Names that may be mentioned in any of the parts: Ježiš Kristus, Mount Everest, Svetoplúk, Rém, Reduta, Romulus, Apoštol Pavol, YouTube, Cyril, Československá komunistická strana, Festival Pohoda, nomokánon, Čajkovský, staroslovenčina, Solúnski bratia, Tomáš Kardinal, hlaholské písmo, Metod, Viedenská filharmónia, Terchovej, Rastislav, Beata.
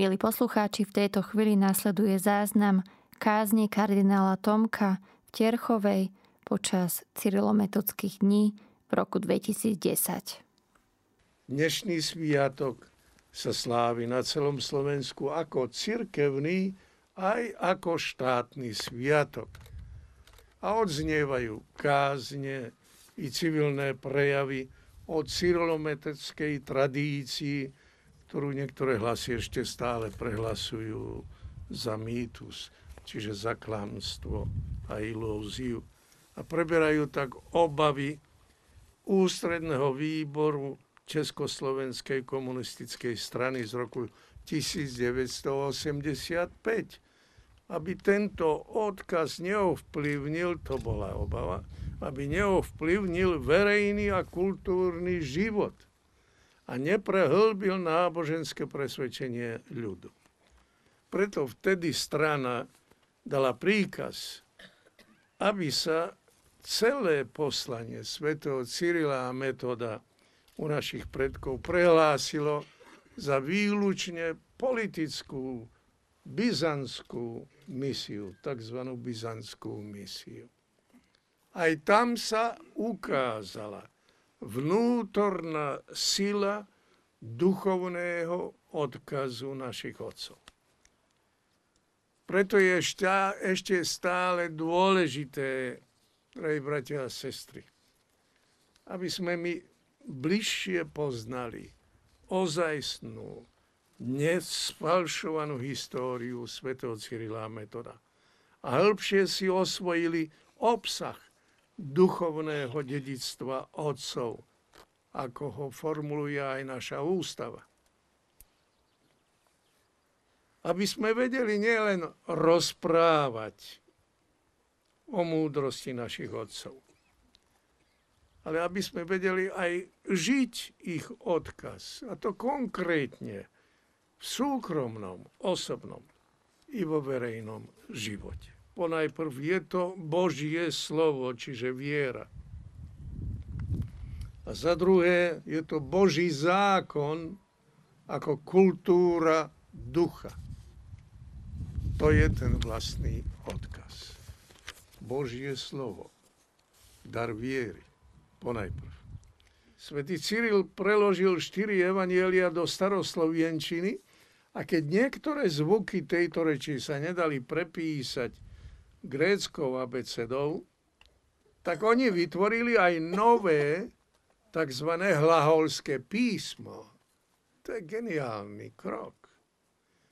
Milí poslucháči, v tejto chvíli nasleduje záznam kázne kardinála Tomka v Terchovej počas cyrilometodských dní v roku 2010. Dnešný sviatok sa slávi na celom Slovensku ako cirkevný aj ako štátny sviatok. A odznievajú kázne i civilné prejavy o cyrilometodskej tradícii, ktorú niektoré hlasy ešte stále prehlasujú za mýtus, čiže za klamstvo a ilúziu. A preberajú tak obavy ústredného výboru Československej komunistickej strany z roku 1985. Aby tento odkaz neovplyvnil, to bola obava, aby neovplyvnil verejný a kultúrny život a neprehlbil náboženské presvedčenie ľudu. Preto vtedy strana dala príkaz, aby sa celé poslanie svätého Cyrila a Metoda u našich predkov prehlásilo za výlučne politickú byzantskú misiu, takzvanú byzantskú misiu. Aj tam sa ukázala vnútorná sila duchovného odkazu našich otcov. Preto je ešte stále dôležité, drahí bratia a sestry, aby sme my bližšie poznali ozajstnú, nesfalšovanú históriu svätého Cyrila a Metoda a hĺbšie si osvojili obsah duchovného dedičstva otcov, ako ho formuluje aj naša ústava. Aby sme vedeli nielen rozprávať o múdrosti našich otcov, ale aby sme vedeli aj žiť ich odkaz, a to konkrétne v súkromnom, osobnom i vo verejnom živote. Ponajprv je to Božie slovo, čiže viera. A za druhé je to Boží zákon ako kultúra ducha. To je ten vlastný odkaz. Božie slovo, dar viery, ponajprv. Svätý Cyril preložil 4 evanjelia do staroslovenčiny a keď niektoré zvuky tejto reči sa nedali prepísať gréckou abecedou, tak oni vytvorili aj nové tzv. Hlaholské písmo. To je geniálny krok.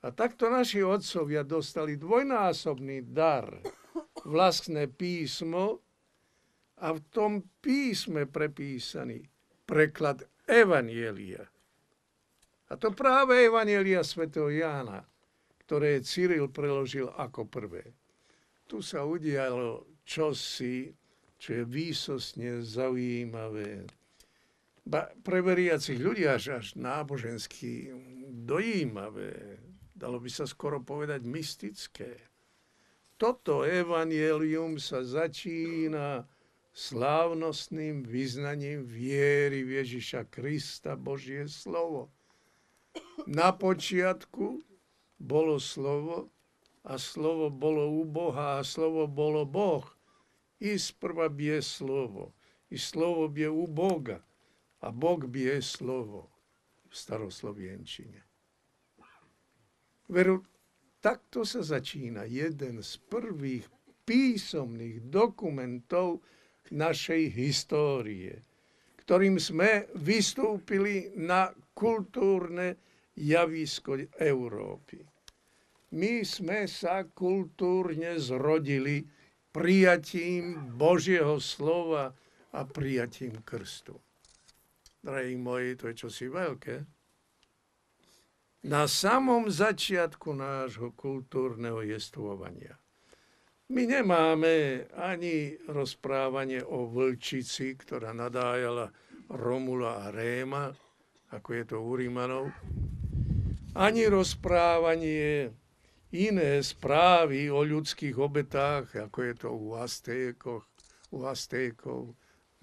A takto naši otcovia dostali dvojnásobný dar, vlastné písmo a v tom písme prepísaný preklad evanjelia. A to práve evanjelia svätého Jána, ktoré Cyril preložil ako prvé. Tu sa udialo čosi, čo je výsostne zaujímavé. Pre veriacich ľudí až nábožensky dojímavé, dalo by sa skoro povedať mystické. Toto evanjelium sa začína slávnostným vyznaním viery v Ježiša Krista, Božie slovo. Na počiatku bolo slovo, a slovo bolo u Boha, a slovo bolo Boh. Isprva bije slovo, i slovo bije u Boga, a Bog bije slovo v staroslovenčine. Veru, takto sa začína jeden z prvých písomných dokumentov našej histórie, ktorým sme vystúpili na kultúrne javisko Európy. My sme sa kultúrne zrodili prijatím Božieho slova a prijatím krstu. Drahí moji, to je čosi veľké. Na samom začiatku nášho kultúrneho jestvovania my nemáme ani rozprávanie o vlčici, ktorá nadájala Romula a Réma, ako je to u Rímanov, ani rozprávanie iné správy o ľudských obetách, ako je to u Aztékov,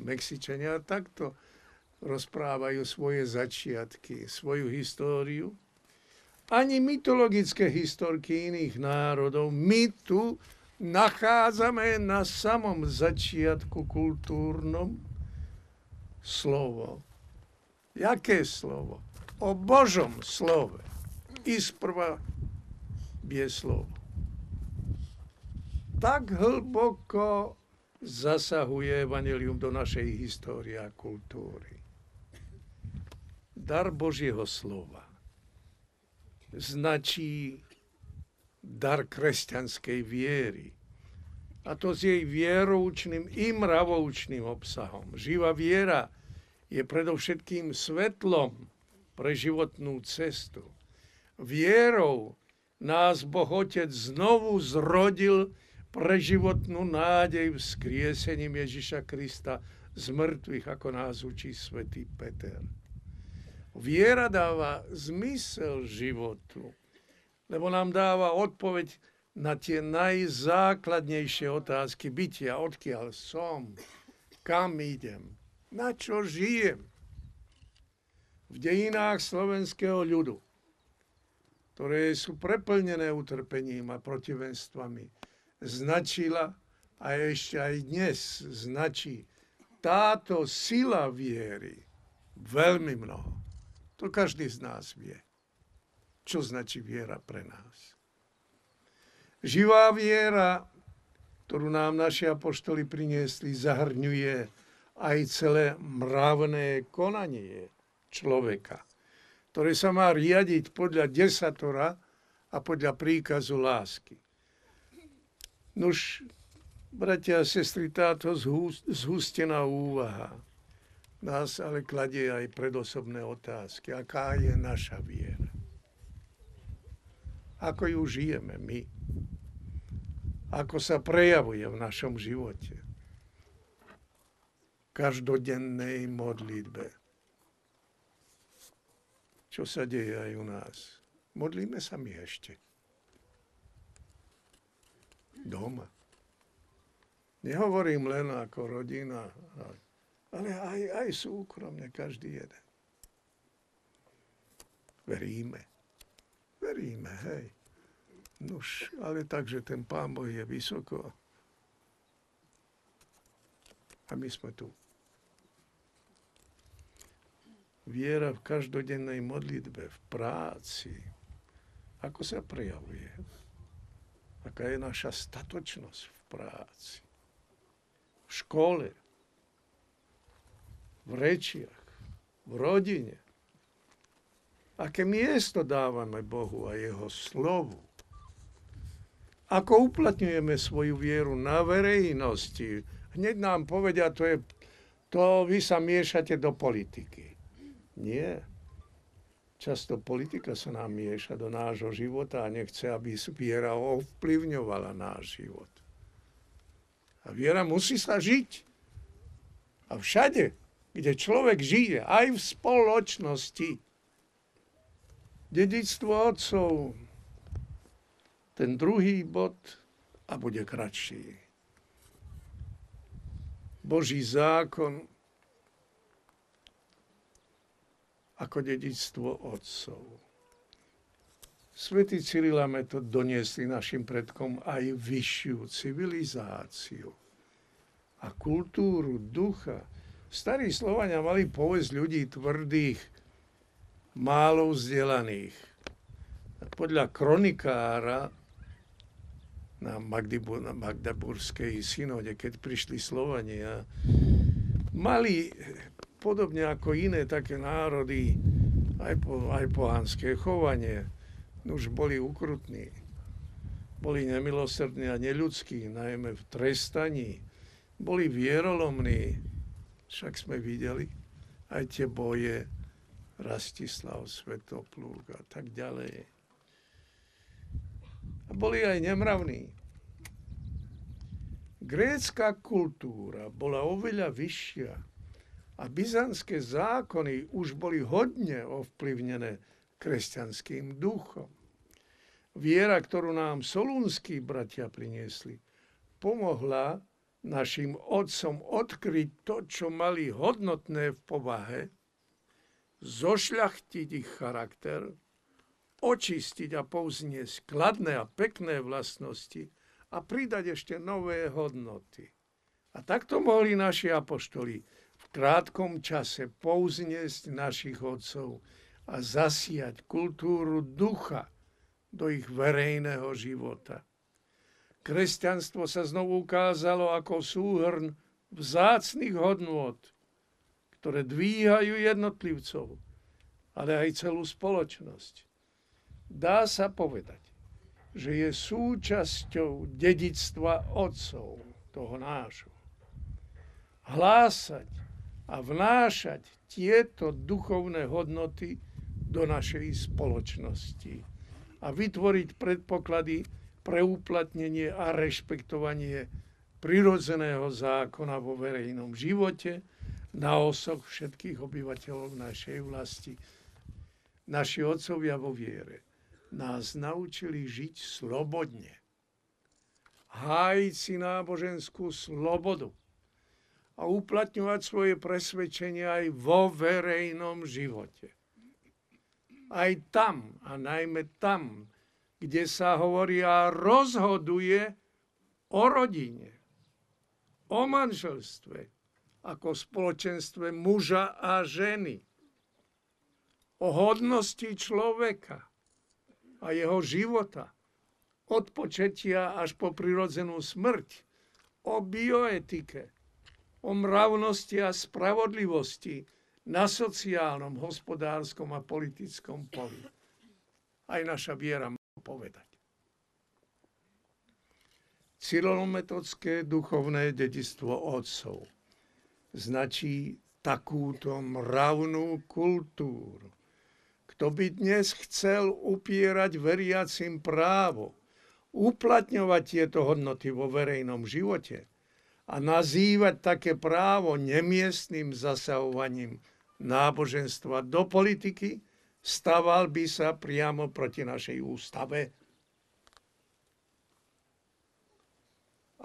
Mexičania, takto rozprávajú svoje začiatky, svoju históriu. ani mytologické historky iných národov. My tu nachádzame na samom začiatku kultúrnom slovo. Jaké slovo? O Božom slove. Isprva je slovo. Tak hlboko zasahuje evanjelium do našej histórie a kultúry. Dar Božieho slova značí dar kresťanskej viery. A to s jej vieroučným i mravoučným obsahom. Živá viera je predovšetkým svetlom pre životnú cestu. Vierou nás Boh Otec znovu zrodil pre životnú nádej vzkriesením Ježiša Krista z mŕtvych, ako nás učí svätý Peter. Viera dáva zmysel životu, lebo nám dáva odpoveď na tie najzákladnejšie otázky bytia. Odkiaľ som? Kam idem? Na čo žijem? V dejinách slovenského ľudu, ktoré sú preplnené utrpením a protivenstvami, značila a ešte aj dnes značí táto sila viery veľmi mnoho. To každý z nás vie, čo značí viera pre nás. Živá viera, ktorú nám naši apoštoli priniesli, zahrňuje aj celé mravné konanie človeka, ktoré sa má riadiť podľa desatora a podľa príkazu lásky. Nuž, bratia a sestry, táto zhustená úvaha nás ale kladie aj predosobné otázky. Aká je naša viera? Ako ju žijeme my? Ako sa prejavuje v našom živote? V každodennej modlitbe. Čo sa deje aj u nás? Modlíme sa my ešte? Doma. Nehovorím len ako rodina, ale aj súkromne, každý jeden. Veríme, hej. Nuž, ale takže ten Pán Boh je vysoko. A my sme tu. Viera v každodennej modlitbe, v práci. Ako sa prejavuje? Aká je naša statočnosť v práci? V škole, v rečiach, v rodine. Aké miesto dávame Bohu a jeho slovu? Ako uplatňujeme svoju vieru na verejnosti? Hneď nám povedia, to vy sa miešate do politiky. Nie. Často politika sa nám mieša do nášho života a nechce, aby viera ovplyvňovala náš život. A viera musí sa žiť. A všade, kde človek žije, aj v spoločnosti. Dedičstvo otcov, ten druhý bod, a bude kratší. Boží zákon ako dedičstvo otcov. Svätý Cyril a Metod doniesli našim predkom aj vyššiu civilizáciu a kultúru ducha. Starí Slovania mali povesť ľudí tvrdých, málo vzdelaných. Podľa kronikára na Magdeburskej synode, keď prišli Slovania, mali podobne ako iné také národy aj pohanské chovanie. Už boli ukrutní, boli nemilosrdní a neľudskí, najmä v trestaní. Boli vierolomní. Však sme videli aj tie boje Rastislav, Svetoplúk a tak ďalej. A boli aj nemravní. Grécka kultúra bola oveľa vyššia a byzantské zákony už boli hodne ovplyvnené kresťanským duchom. Viera, ktorú nám solúnski bratia priniesli, pomohla našim otcom odkryť to, čo mali hodnotné v povahe, zošľachtiť ich charakter očistiť a povzniesť kladné a pekné vlastnosti a pridať ešte nové hodnoty. A takto mohli naši apoštoli v krátkom čase povzniesť našich otcov a zasiať kultúru ducha do ich verejného života. Kresťanstvo sa znovu ukázalo ako súhrn vzácnych hodnôt, ktoré dvíhajú jednotlivcov, ale aj celú spoločnosť. Dá sa povedať, že je súčasťou dedičstva otcov, toho nášho. Hlásať a vnášať tieto duchovné hodnoty do našej spoločnosti a vytvoriť predpoklady pre uplatnenie a rešpektovanie prirodzeného zákona vo verejnom živote na osoch všetkých obyvateľov našej vlasti. Naši otcovia vo viere nás naučili žiť slobodne, hájiť si náboženskú slobodu a uplatňovať svoje presvedčenia aj vo verejnom živote. Aj tam, a najmä tam, kde sa hovorí a rozhoduje o rodine, o manželstve, ako spoločenstve muža a ženy, o hodnosti človeka a jeho života, od početia až po prirodzenú smrť, o bioetike, o mravnosti a spravodlivosti na sociálnom, hospodárskom a politickom poli. Aj naša viera má povedať. Cyrilometodské duchovné dedičstvo otcov značí takúto mravnú kultúru. Kto by dnes chcel upierať veriacim právo uplatňovať tieto hodnoty vo verejnom živote a nazývať také právo nemiestnym zasahovaním náboženstva do politiky, staval by sa priamo proti našej ústave.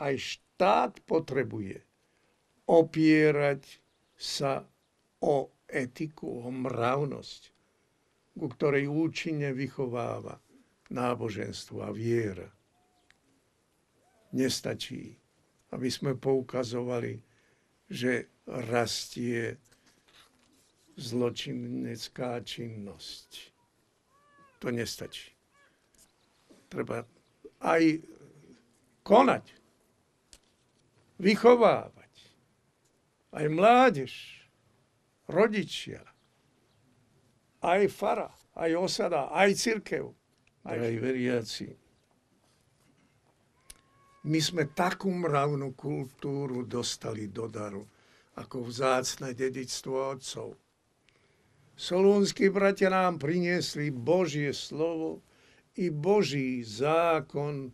Aj štát potrebuje opierať sa o etiku, o mravnosť, ku ktorej účinne vychováva náboženstvo a viera. Nestačí, aby sme poukazovali, že rastie zločinecká činnosť. To nestačí. Treba aj konať, vychovávať. Aj mládež, rodičia, aj fara, aj osada, aj cirkev, aj veriaci. My sme takú mravnú kultúru dostali do daru, ako vzácne dedičstvo otcov. Solúnski bratia nám priniesli Božie slovo i Boží zákon,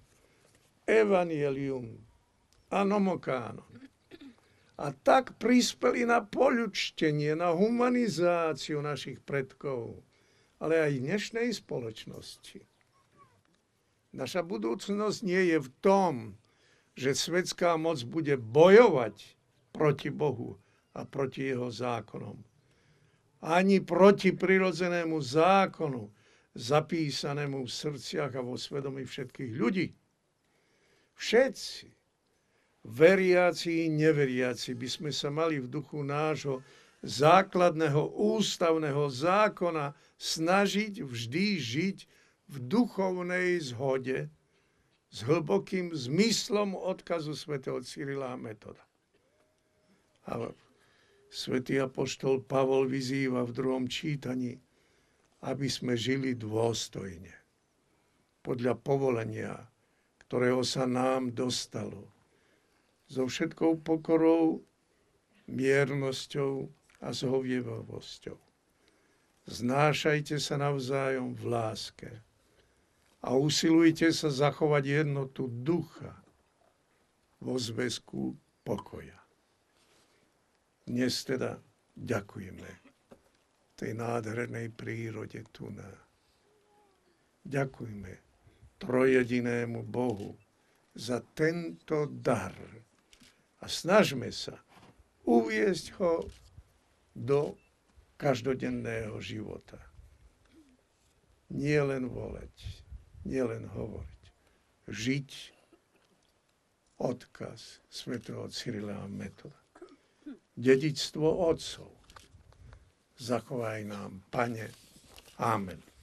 evanjelium a nomokánon. A tak prispeli na poľudštenie, na humanizáciu našich predkov, ale aj dnešnej spoločnosti. Naša budúcnosť nie je v tom, že svetská moc bude bojovať proti Bohu a proti jeho zákonom. Ani proti prirodzenému zákonu, zapísanému v srdciach a vo svedomí všetkých ľudí. Všetci, veriaci i neveriaci, by sme sa mali v duchu nášho základného ústavného zákona snažiť vždy žiť v duchovnej zhode s hlbokým zmyslom odkazu svätého Cyrila a Metoda. A svätý apoštol Pavol vyzýva v druhom čítaní, aby sme žili dôstojne podľa povolenia, ktorého sa nám dostalo, so všetkou pokorou, miernosťou a zhovievavosťou. Znášajte sa navzájom v láske a usilujte sa zachovať jednotu ducha vo zväzku pokoja. Dnes teda ďakujeme tej nádhernej prírode tu na. Ďakujme trojedinému Bohu za tento dar. A snažme sa uviesť ho do každodenného života. Nie len volať, nie len hovoriť. Žiť odkaz svätého Cyrila a Metoda. Dedičstvo otcov. Zachovaj nám, Pane. Amen.